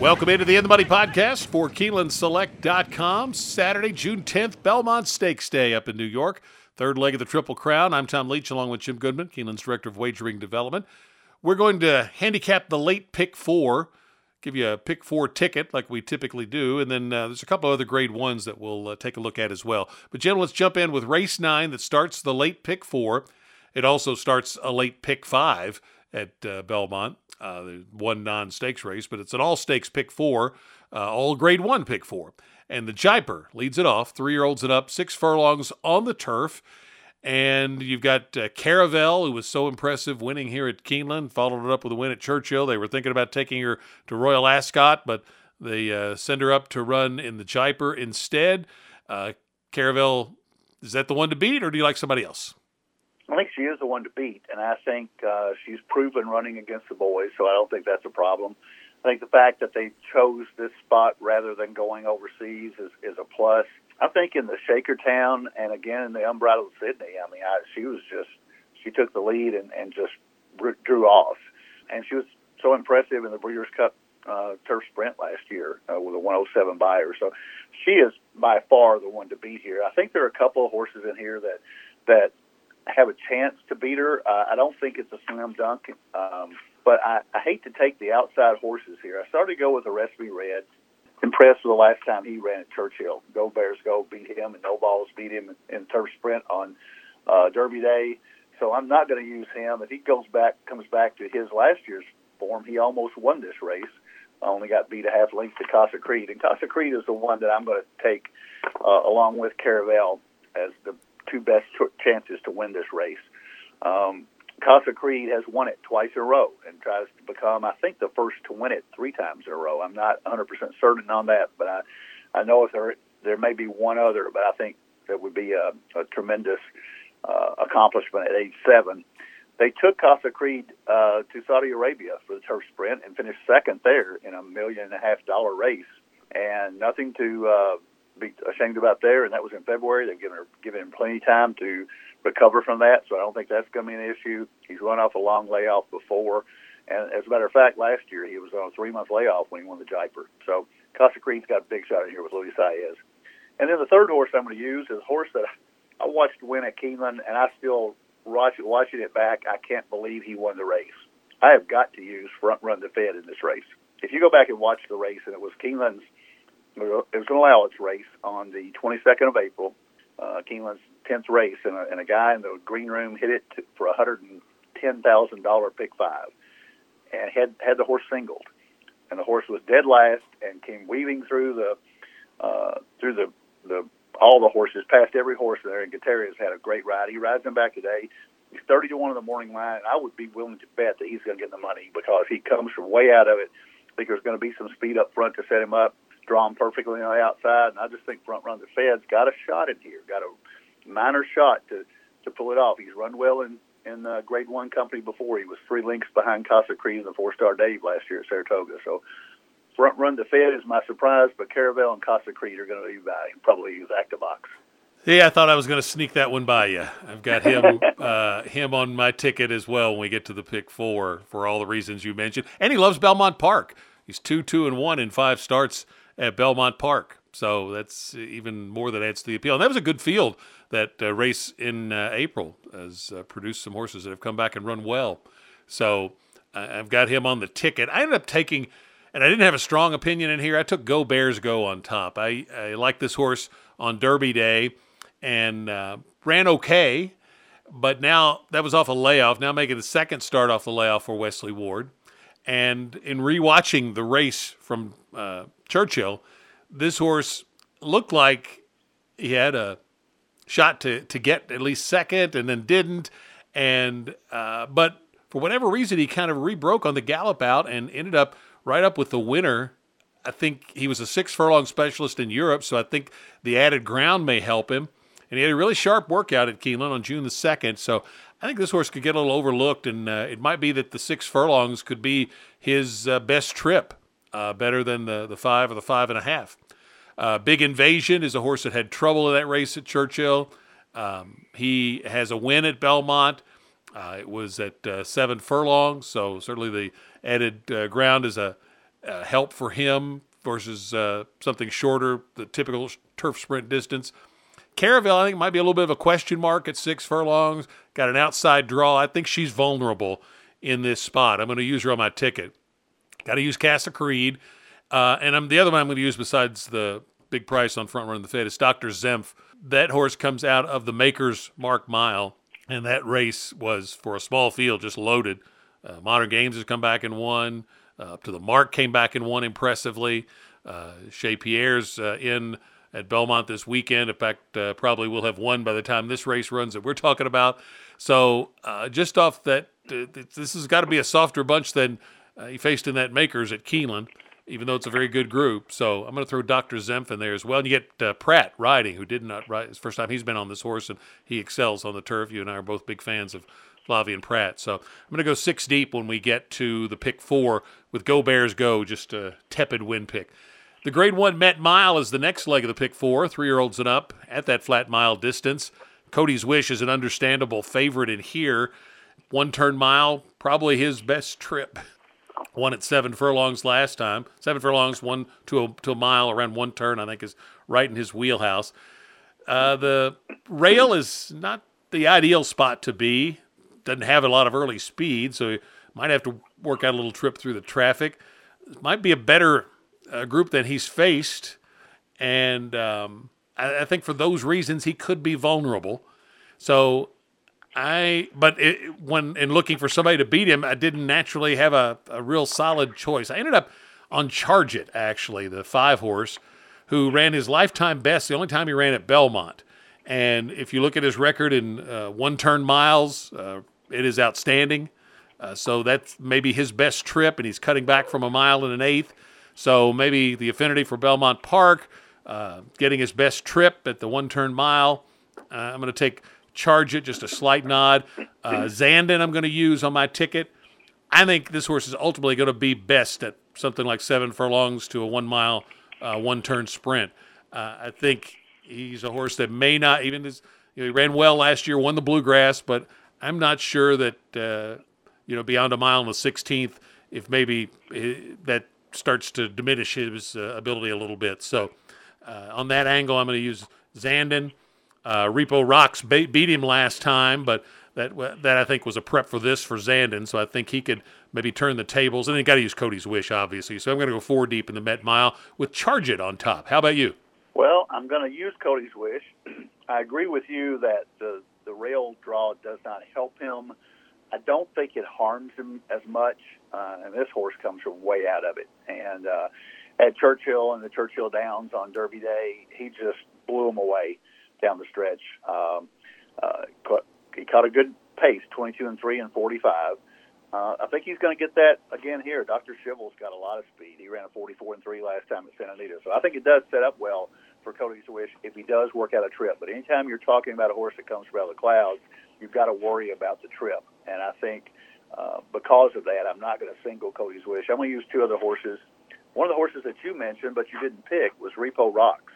Welcome into the In the Money podcast for KeenelandSelect.com. Saturday, June 10th, Belmont Stakes Day up in New York. Third leg of the Triple Crown. I'm Tom Leach along with Jim Goodman, Keeneland's Director of Wagering Development. We're going to handicap the late pick four, give you a pick four ticket like we typically do, and then there's a couple other grade ones that we'll take a look at as well. But, Jim, let's jump in with race 9 that starts the late pick four. It also starts a late pick five at Belmont. One non-stakes race, but it's an all-stakes pick four, all grade one pick four. And the Jaipur leads it off, 3-year-olds and up, 6 furlongs on the turf. And you've got Caravel, who was so impressive winning here at Keeneland, followed it up with a win at Churchill. They were thinking about taking her to Royal Ascot, but they send her up to run in the Jaipur instead. Caravel, is that the one to beat, or do you like somebody else? I think she is the one to beat, and I think she's proven running against the boys, so I don't think that's a problem. I think the fact that they chose this spot rather than going overseas is a plus. I think in the Shakertown and, again, in the Unbridled Sydney, I mean, she took the lead and just drew off. And she was so impressive in the Breeders' Cup turf sprint last year with a 107 buyer. So she is by far the one to beat here. I think there are a couple of horses in here that have a chance to beat her. I don't think it's a slam dunk, but I hate to take the outside horses here. I started to go with the Recipe Red. Impressed with the last time he ran at Churchill. Go Bears Go beat him, and No Balls beat him in turf sprint on Derby Day. So I'm not going to use him. If he comes back to his last year's form, he almost won this race. I only got beat a half length to Casa Creed, and Casa Creed is the one that I'm going to take along with Caravel as the two best chances to win this race. Casa Creed has won it twice in a row and tries to become, I think, the first to win it 3 times in a row. I'm not 100% certain on that, but I know if there may be one other, but I think that would be a tremendous accomplishment at age 7. They took Casa Creed to Saudi Arabia for the turf sprint and finished second there in a $1.5 million race, and nothing to be ashamed about there, and that was in February. They've given him plenty of time to recover from that, so I don't think that's going to be an issue. He's run off a long layoff before, and as a matter of fact, last year he was on a 3-month layoff when he won the Jaipur. So Casa Creed's got a big shot in here with Luis Saez. And then the third horse I'm going to use is a horse that I watched win at Keeneland, and I still, watching it back, I can't believe he won the race. I have got to use Front Run the Fed in this race. If you go back and watch the race, and it was Keeneland's, it was an allowance race on the 22nd of April, Keeneland's 10th race, and a guy in the green room hit it for a $110,000 pick five and had the horse singled. And the horse was dead last and came weaving through all the horses, past every horse there, and Gutierrez had a great ride. He rides him back today. He's 30-1 in the morning line, and I would be willing to bet that he's going to get the money because he comes from way out of it. I think there's going to be some speed up front to set him up. Drawn perfectly on the outside, and I just think Front Run the Fed's got a shot in here, got a minor shot to pull it off. He's run well in Grade 1 company before. He was 3 lengths behind Casa Creed and the 4-star Dave last year at Saratoga. So Front Run the Fed is my surprise, but Caravel and Casa Creed are going to be by him. Probably use Activox. Yeah, I thought I was going to sneak that one by you. I've got him him on my ticket as well when we get to the pick four for all the reasons you mentioned. And he loves Belmont Park. He's 2-2-1 in 5 starts at Belmont Park. So that's even more that adds to the appeal. And that was a good field, that race in April, has produced some horses that have come back and run well. So I've got him on the ticket. I ended up taking, and I didn't have a strong opinion in here, I took Go Bears Go on top. I liked this horse on Derby Day and ran okay, but now that was off a layoff, now making the second start off the layoff for Wesley Ward. And in rewatching the race from Churchill, this horse looked like he had a shot to get at least second, and then didn't. And but for whatever reason, he kind of rebroke on the gallop out and ended up right up with the winner. I think he was a 6-furlong specialist in Europe, so I think the added ground may help him. And he had a really sharp workout at Keeneland on June the 2nd, so I think this horse could get a little overlooked, and it might be that the 6 furlongs could be his best trip, better than the 5 or the 5.5. Big Invasion is a horse that had trouble in that race at Churchill. He has a win at Belmont. It was at 7 furlongs, so certainly the added ground is a help for him versus something shorter, the typical turf sprint distance. Caravel, I think, might be a little bit of a question mark at 6 furlongs. Got an outside draw. I think she's vulnerable in this spot. I'm going to use her on my ticket. Got to use Casa Creed. And the other one I'm going to use besides the big price on front run the Fed is Dr. Zempf. That horse comes out of the Maker's Mark Mile, and that race was, for a small field, just loaded. Modern Games has come back and won. Up to the Mark came back and won impressively. Shea Pierre's in at Belmont this weekend. In fact, probably will have won by the time this race runs that we're talking about. So just off that, this has got to be a softer bunch than he faced in that Makers at Keeneland, even though it's a very good group. So I'm going to throw Dr. Zempf in there as well. And you get Pratt riding, who did not ride. It's the first time he's been on this horse, and he excels on the turf. You and I are both big fans of Flavian Pratt. So I'm going to go 6 deep when we get to the pick 4 with Go Bears Go, just a tepid win pick. The grade 1 Met Mile is the next leg of the pick 4, 3-year-olds and up at that flat mile distance. Cody's Wish is an understandable favorite in here. One turn mile, probably his best trip. Won at 7 furlongs last time. 7 furlongs, one to a mile around one turn, I think is right in his wheelhouse. The rail is not the ideal spot to be. Doesn't have a lot of early speed, so might have to work out a little trip through the traffic. Might be a better group than he's faced, and I think for those reasons he could be vulnerable. So when in looking for somebody to beat him, I didn't naturally have a real solid choice. I ended up on Charge It, actually, the 5-horse, who ran his lifetime best, the only time he ran at Belmont. And if you look at his record in one-turn miles, it is outstanding. So that's maybe his best trip, and he's cutting back from a mile and an eighth. So maybe the affinity for Belmont Park, getting his best trip at the one-turn mile. I'm going to take Charge It, just a slight nod. Zandon I'm going to use on my ticket. I think this horse is ultimately going to be best at something like 7 furlongs to a one-mile, one-turn sprint. I think he's a horse that may not even – he ran well last year, won the Bluegrass, but I'm not sure that, beyond a mile and the 16th, if maybe that starts to diminish his ability a little bit. So on that angle, I'm going to use Zandon. Repo Rocks beat him last time, but that I think was a prep for this for Zandon, so I think he could maybe turn the tables. And then you got to use Cody's Wish, obviously. So I'm going to go 4 deep in the Met Mile with Charge It on top. How about you? Well, I'm going to use Cody's Wish. I agree with you that the rail draw does not help him. I don't think it harms him as much, and this horse comes from way out of it. And at Churchill and the Churchill Downs on Derby Day, he just blew him away down the stretch. He caught a good pace, 22 and 3 and 45. I think he's going to get that again here. Dr. Shivel's got a lot of speed. He ran a 44 and 3 last time at Santa Anita, so I think it does set up well for Cody's Wish if he does work out a trip. But anytime you're talking about a horse that comes from out of the clouds, you've got to worry about the trip. And I think because of that, I'm not going to single Cody's Wish. I'm going to use 2 other horses. One of the horses that you mentioned but you didn't pick was Repo Rocks.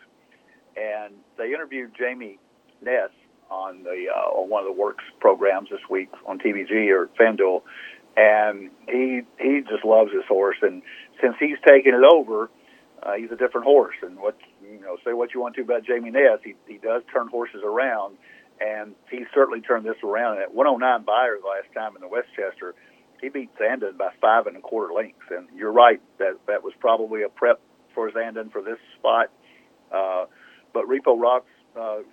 And they interviewed Jamie Ness on the on one of the Works programs this week on TVG or FanDuel, and he just loves this horse. And since he's taken it over, he's a different horse. And say what you want to about Jamie Ness, he does turn horses around, and he certainly turned this around. And at 109 Byers last time in the Westchester, he beat Zandon by 5 1/4 lengths. And you're right, that was probably a prep for Zandon for this spot. But Repo Rocks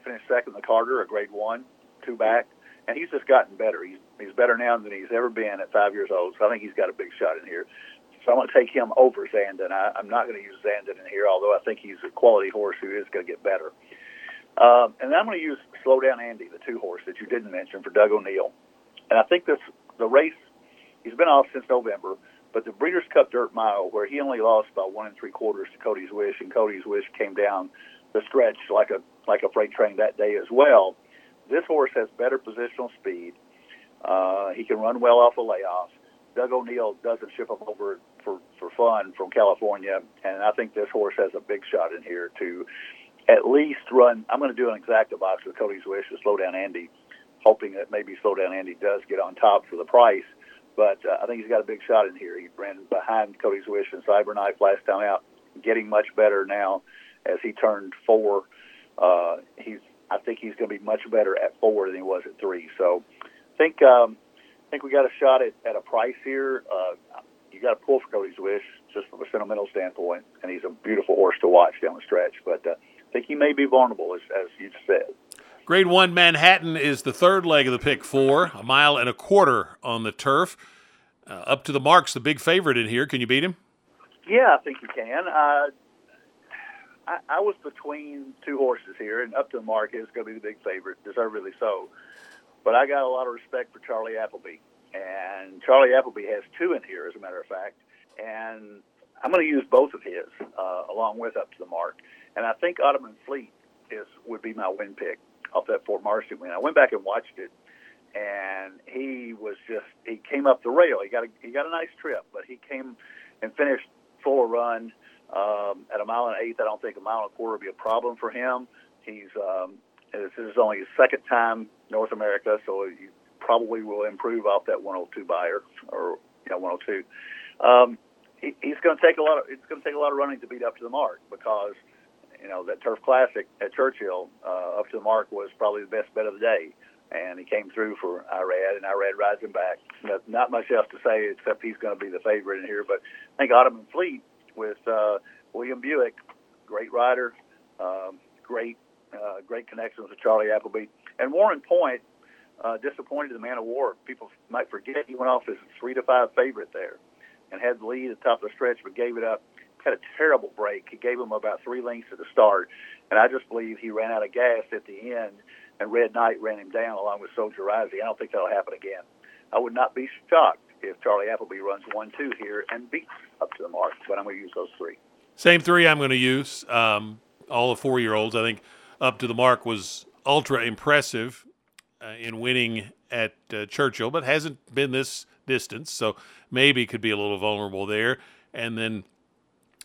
finished second in the Carter, a grade 1, 2 back, and he's just gotten better. He's better now than he's ever been at 5 years old, so I think he's got a big shot in here. So I'm going to take him over Zandon. I'm not going to use Zandon in here, although I think he's a quality horse who is going to get better. And I'm going to use Slow Down Andy, the 2-horse that you didn't mention, for Doug O'Neill. And I think the race, he's been off since November, but the Breeders' Cup Dirt Mile, where he only lost by 1 3/4 to Cody's Wish, and Cody's Wish came down the stretch like a freight train that day as well. This horse has better positional speed. He can run well off a layoff. Doug O'Neill doesn't ship him over for fun from California, and I think this horse has a big shot in here to at least run. I'm going to do an exacta box with Cody's Wish to Slow Down Andy, hoping that maybe Slow Down Andy does get on top for the price. But I think he's got a big shot in here. He ran behind Cody's Wish and Cyberknife last time out, getting much better now as he turned 4. I think he's going to be much better at 4 than he was at 3. So I think we got a shot at a price here. You got to pull for Cody's Wish just from a sentimental standpoint, and he's a beautiful horse to watch down the stretch. But I think he may be vulnerable, as you said. Grade 1 Manhattan is the third leg of the pick 4, a mile and a quarter on the turf. Up to the Mark's the big favorite in here. Can you beat him? Yeah, I think you can. I was between two horses here, and Up to the Mark is going to be the big favorite, deservedly so. But I got a lot of respect for Charlie Appleby. And Charlie Appleby has 2 in here, as a matter of fact. And I'm going to use both of his along with Up to the Mark. And I think Ottoman Fleet would be my win pick off that Fort Marcy win. I went back and watched it, and he came up the rail. He got a nice trip, but he came and finished full run at a mile and eighth. I don't think a mile and a quarter would be a problem for him. This is only his second time North America, so he probably will improve off that 102 buyer, or 102. It's going to take a lot of running to beat Up to the Mark, because that Turf Classic at Churchill, Up to the Mark was probably the best bet of the day. And he came through for Irad, and Irad rides him back. Not much else to say except he's going to be the favorite in here. But I think Ottoman Fleet with William Buick, great rider, great connections with Charlie Appleby. And Warren Point, disappointed the man of war. People might forget he went off as a 3-5 favorite there and had the lead at the top of the stretch but gave it up. Had a terrible break. He gave him about 3 lengths at the start, and I just believe he ran out of gas at the end, and Red Knight ran him down along with Soldier Rising. I don't think that'll happen again. I would not be shocked if Charlie Appleby runs 1-2 here and beats Up to the Mark, but I'm going to use those 3. Same 3 I'm going to use, all the 4-year-olds. I think Up to the Mark was ultra impressive in winning at Churchill, but hasn't been this distance, so maybe could be a little vulnerable there. And then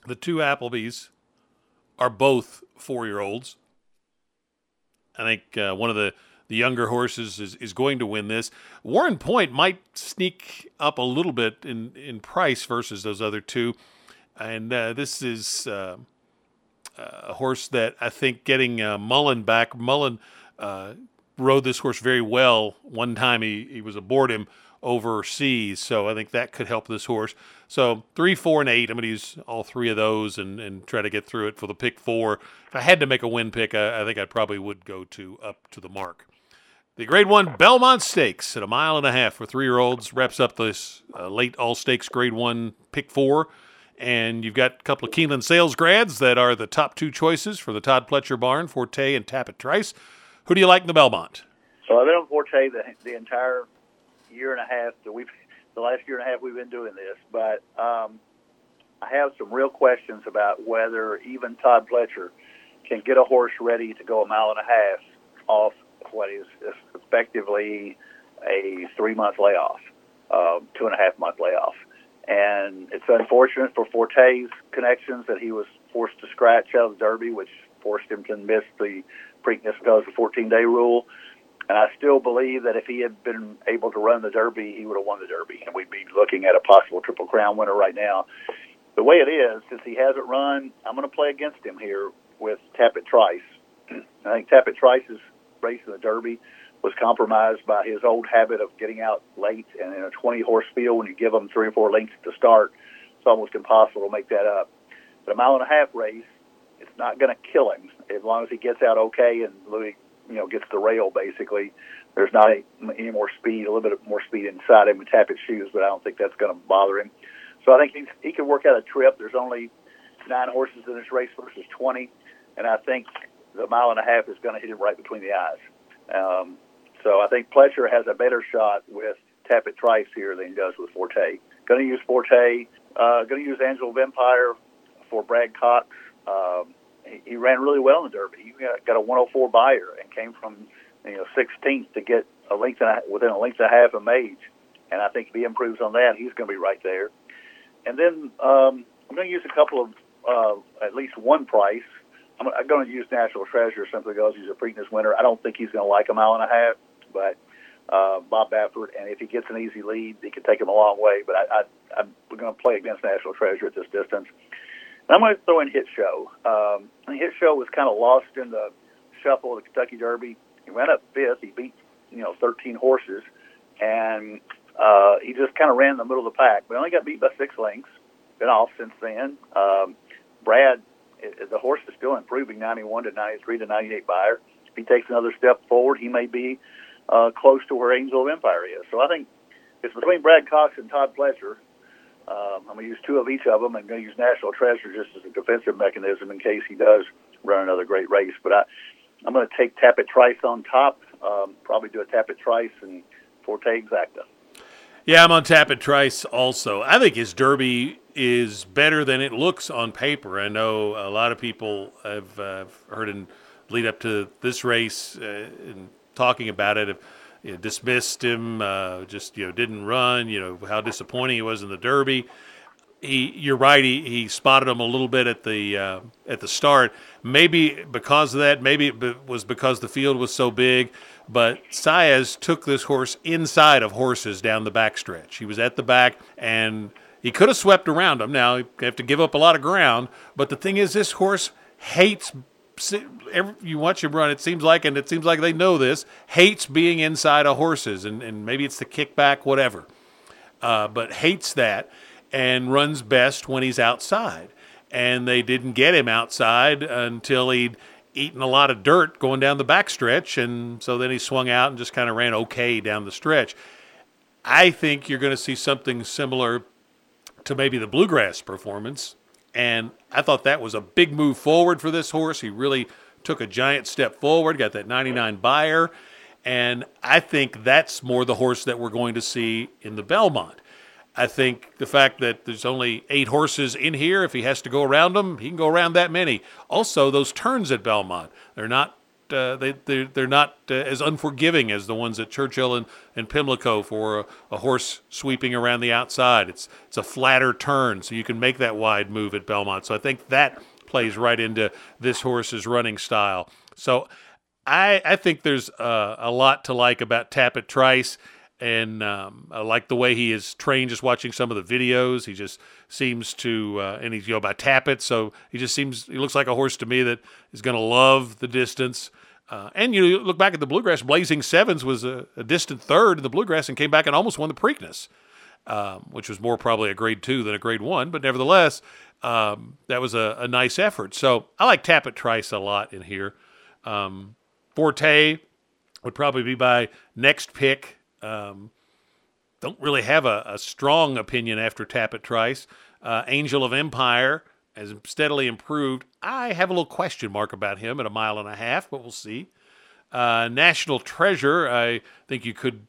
the 2 Applebees are both 4-year-olds. I think one of the younger horses is going to win this. Warren Point might sneak up a little bit in price versus those other 2. And this is a horse that I think getting Mullen back. Mullen rode this horse very well. One time he was aboard him overseas, so I think that could help this horse. So 3, 4, and 8, I'm going to use all 3 of those and try to get through it for the pick 4. If I had to make a win pick, I think I probably would go to Up to the Mark. The Grade 1 Belmont Stakes at a mile and a half for 3-year-olds wraps up this late All Stakes Grade 1 pick 4, and you've got a couple of Keeneland sales grads that are the top 2 choices for the Todd Pletcher barn, Forte and Tapit Trice. Who do you like in the Belmont? So I've been on Forte the entire year and a half the last year and a half we've been doing this, but I have some real questions about whether even Todd Pletcher can get a horse ready to go a mile and a half off what is effectively a 3-month layoff, 2.5-month layoff. And it's unfortunate for Forte's connections that he was forced to scratch out of the Derby, which forced him to miss the Preakness because of the 14-day rule. And I still believe that if he had been able to run the Derby, he would have won the Derby, and we'd be looking at a possible Triple Crown winner right now. The way it is, since he hasn't run, I'm going to play against him here with Tapit Trice. I think Tapit Trice's race in the Derby was compromised by his old habit of getting out late, and in a 20-horse field, when you give them 3 or 4 lengths to start, it's almost impossible to make that up. But a mile-and-a-half race, it's not going to kill him as long as he gets out okay and Louis gets the rail, basically. There's not any more speed, a little bit more speed inside him with Tapit's shoes, but I don't think that's going to bother him. So I think he can work out a trip. There's only 9 horses in this race versus 20, and I think the mile and a half is going to hit him right between the eyes. So I think Pletcher has a better shot with Tapit Trice here than he does with Forte. Going to use Forte. Going to use Angel of Empire for Brad Cox. He ran really well in the Derby. He got a 104 buyer and came from 16th to get within a length and a half of Mage. And I think if he improves on that, he's going to be right there. And then I'm going to use a couple of at least one price. I'm going to use National Treasure simply because he's a Preakness winner. I don't think he's going to like a mile and a half, but Bob Baffert, and if he gets an easy lead, he can take him a long way. But I'm going to play against National Treasure at this distance. And I'm going to throw in Hit Show. Hit Show was kind of lost in the shuffle of the Kentucky Derby. He ran up fifth. He beat 13 horses, and he just kind of ran in the middle of the pack. But only got beat by 6 lengths. Been off since then. Brad, the horse is still improving, 91 to 93 to 98 buyer. If he takes another step forward, he may be close to where Angel of Empire is. So I think it's between Brad Cox and Todd Pletcher. I'm going to use two of each of them. I'm going to use National Treasure just as a defensive mechanism in case he does run another great race. But I'm going to take Tapit Trice on top, probably do a Tapit Trice and Forte Exacta. Yeah, I'm on Tapit Trice also. I think his Derby is better than it looks on paper. I know a lot of people have heard in lead up to this race and talking about it, dismissed him, didn't run, how disappointing he was in the Derby. You're right. He spotted him a little bit at the start. Maybe because of that, maybe it was because the field was so big. But Saez took this horse inside of horses down the backstretch. He was at the back, and he could have swept around him. Now, you have to give up a lot of ground. But the thing is, this horse hates you watch him run, it seems like they know this, hates being inside of horses, and maybe it's the kickback, whatever, but hates that and runs best when he's outside. And they didn't get him outside until he'd eaten a lot of dirt going down the backstretch, and so then he swung out and just kind of ran okay down the stretch. I think you're going to see something similar to maybe the Bluegrass performance. And I thought that was a big move forward for this horse. He really took a giant step forward, got that 99 buyer. And I think that's more the horse that we're going to see in the Belmont. I think the fact that there's only 8 horses in here, if he has to go around them, he can go around that many. Also, those turns at Belmont, they're not they're not as unforgiving as the ones at Churchill and Pimlico for a horse sweeping around the outside. It's a flatter turn, so you can make that wide move at Belmont. So I think that plays right into this horse's running style. So I think there's a lot to like about Tapit Trice, and I like the way he is trained. Just watching some of the videos, he just seems to, and he's by Tapit, so he looks like a horse to me that is going to love the distance. And you look back at the Bluegrass, Blazing Sevens was a distant third in the Bluegrass and came back and almost won the Preakness, which was more probably a grade 2 than a grade 1, but nevertheless, that was a nice effort. So I like Tapit Trice a lot in here. Forte would probably be my next pick. Don't really have a strong opinion after Tapit Trice. Angel of Empire has steadily improved. I have a little question mark about him at 1.5 miles, but we'll see. National Treasure, I think you could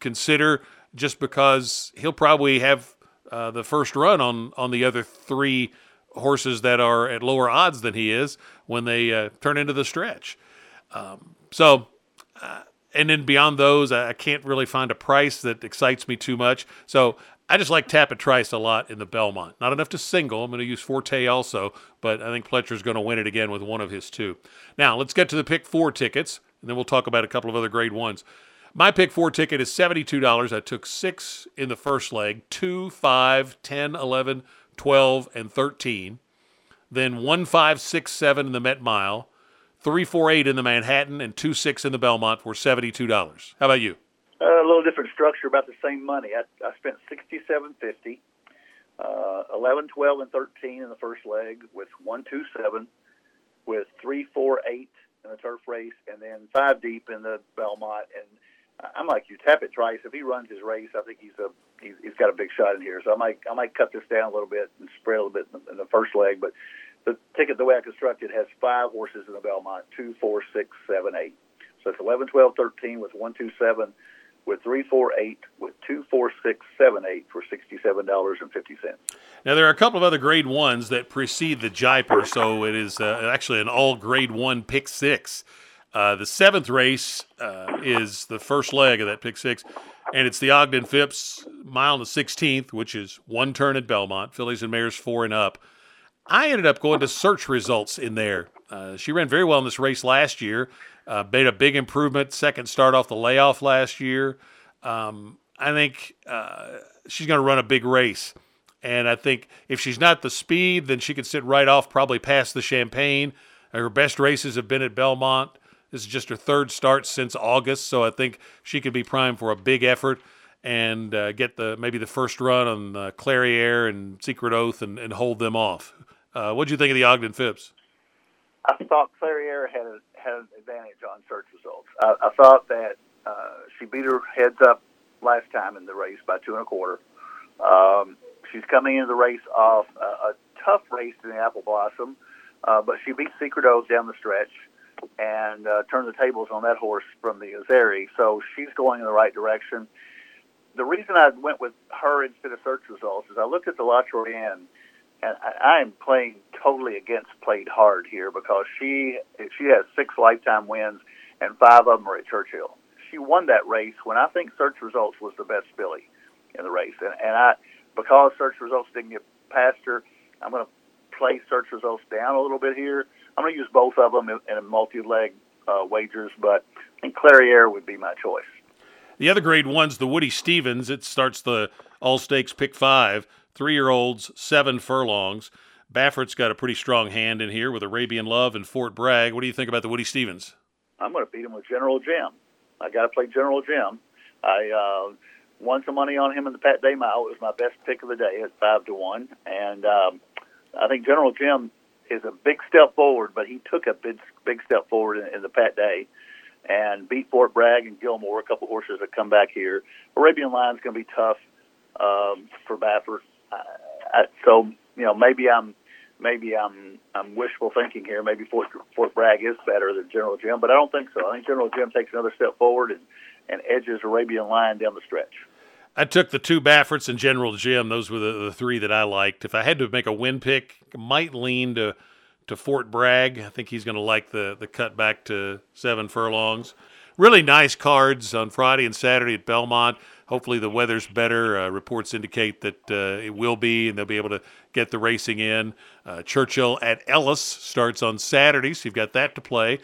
consider just because he'll probably have the first run on the other 3 horses that are at lower odds than he is when they turn into the stretch. And then beyond those, I can't really find a price that excites me too much. So I just like Tapit Trice a lot in the Belmont. Not enough to single. I'm going to use Forte also, but I think Pletcher's going to win it again with one of his 2. Now, let's get to the pick 4 tickets, and then we'll talk about a couple of other grade 1s. My pick 4 ticket is $72. I took 6 in the first leg, 2, 5, 10, 11, 12, and 13. Then 1, 5, 6, 7 in the Met Mile. 3, 4, 8 in the Manhattan, and 2, 6 in the Belmont for $72. How about you? A little different structure, about the same money. I spent $67.50, 11, 12, and 13 in the first leg, with 1, 2, 7, with 3, 4, 8 in the turf race, and then 5 deep in the Belmont. And I'm like you, Tapit Trice. If he runs his race, I think he's got a big shot in here. So I might cut this down a little bit and spread a little bit in the first leg, but. The ticket, the way I constructed, has 5 horses in the Belmont, 2, 4, 6, 7, 8. So it's 11, 12, 13 with 1, 2, 7, with 3, 4, 8, with 2, 4, 6, 7, 8 for $67.50. Now, there are a couple of other grade 1s that precede the Jaipur, so it is actually an all grade 1 pick 6. The 7th race is the first leg of that pick 6, and it's the Ogden Phipps mile in the 16th, which is 1 turn at Belmont, fillies and mares 4 and up. I ended up going to search results in there She ran very well in this race last year. Made a big improvement, second start off the layoff last year. I think she's going to run a big race. And I think if she's not the speed, then she could sit right off, probably past the Champagne. Her best races have been at Belmont. This is just her third start since August, so I think she could be primed for a big effort and get maybe the first run on Clariere and Secret Oath and hold them off. What did you think of the Ogden Phipps? I thought Clariere had an advantage on search results. I thought that she beat her heads up last time in the race by 2 1/4. She's coming into the race off a tough race in the Apple Blossom, but she beat Secret Oath down the stretch and turned the tables on that horse from the Azeri. So she's going in the right direction. The reason I went with her instead of search results is I looked at the La Troyenne, and I am playing totally against Played Hard here because she has 6 lifetime wins, and 5 of them are at Churchill. She won that race when I think search results was the best filly in the race. And I because search results didn't get past her, I'm going to play search results down a little bit here. I'm going to use both of them in a multi-leg wagers, but I think Clariere would be my choice. The other grade one's the Woody Stevens. It starts the All Stakes Pick 5, 3-year-olds, 7 furlongs. Baffert's got a pretty strong hand in here with Arabian Love and Fort Bragg. What do you think about the Woody Stevens? I'm going to beat him with General Jim. I got to play General Jim. I won some money on him in the Pat Day Mile. It was my best pick of the day at 5-1, and I think General Jim is a big step forward. But he took a big step forward in the Pat Day, and beat Fort Bragg and Gilmore, a couple horses that come back here. Arabian Lion's going to be tough for Baffert. So you know, maybe I'm wishful thinking here. Maybe Fort Bragg is better than General Jim, but I don't think so. I think General Jim takes another step forward and edges Arabian Lion down the stretch. I took the 2 Bafferts and General Jim. Those were the 3 that I liked. If I had to make a win pick, I might lean to Fort Bragg. I think he's going to like the cut back to 7 furlongs. Really nice cards on Friday and Saturday at Belmont. Hopefully the weather's better. Reports indicate that it will be, and they'll be able to get the racing in. Churchill at Ellis starts on Saturday, so you've got that to play.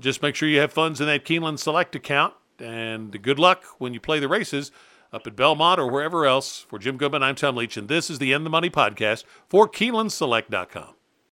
Just make sure you have funds in that Keeneland Select account, and good luck when you play the races up at Belmont or wherever else. For Jim Goodman, I'm Tom Leach, and this is the End the Money podcast for KeenelandSelect.com.